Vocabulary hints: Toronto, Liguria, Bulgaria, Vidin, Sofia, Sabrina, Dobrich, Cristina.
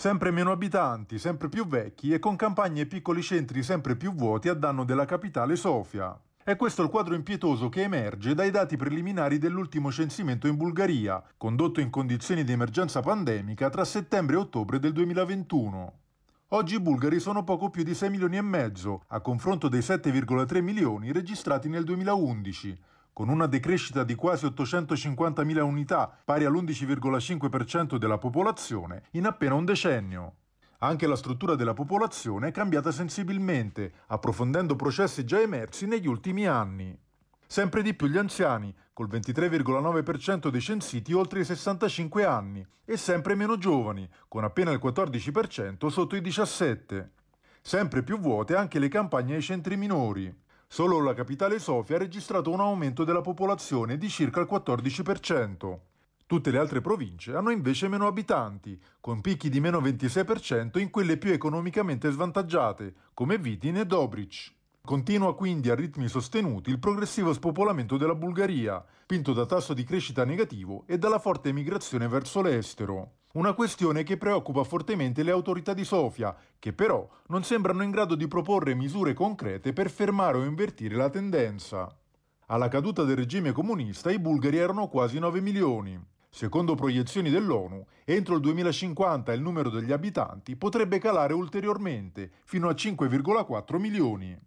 Sempre meno abitanti, sempre più vecchi e con campagne e piccoli centri sempre più vuoti a danno della capitale Sofia. È questo il quadro impietoso che emerge dai dati preliminari dell'ultimo censimento in Bulgaria, condotto in condizioni di emergenza pandemica tra settembre e ottobre del 2021. Oggi i bulgari sono poco più di 6,5 milioni, a confronto dei 7,3 milioni registrati nel 2011, con una decrescita di quasi 850.000 unità, pari all'11,5% della popolazione, in appena un decennio. Anche la struttura della popolazione è cambiata sensibilmente, approfondendo processi già emersi negli ultimi anni. Sempre di più gli anziani, col 23,9% dei censiti oltre i 65 anni, e sempre meno giovani, con appena il 14% sotto i 17. Sempre più vuote anche le campagne ai centri minori. Solo la capitale Sofia ha registrato un aumento della popolazione di circa il 14%. Tutte le altre province hanno invece meno abitanti, con picchi di meno 26% in quelle più economicamente svantaggiate, come Vidin e Dobrich. Continua quindi a ritmi sostenuti il progressivo spopolamento della Bulgaria, spinto da tasso di crescita negativo e dalla forte emigrazione verso l'estero. Una questione che preoccupa fortemente le autorità di Sofia, che però non sembrano in grado di proporre misure concrete per fermare o invertire la tendenza. Alla caduta del regime comunista i bulgari erano quasi 9 milioni. Secondo proiezioni dell'ONU, entro il 2050 il numero degli abitanti potrebbe calare ulteriormente, fino a 5,4 milioni.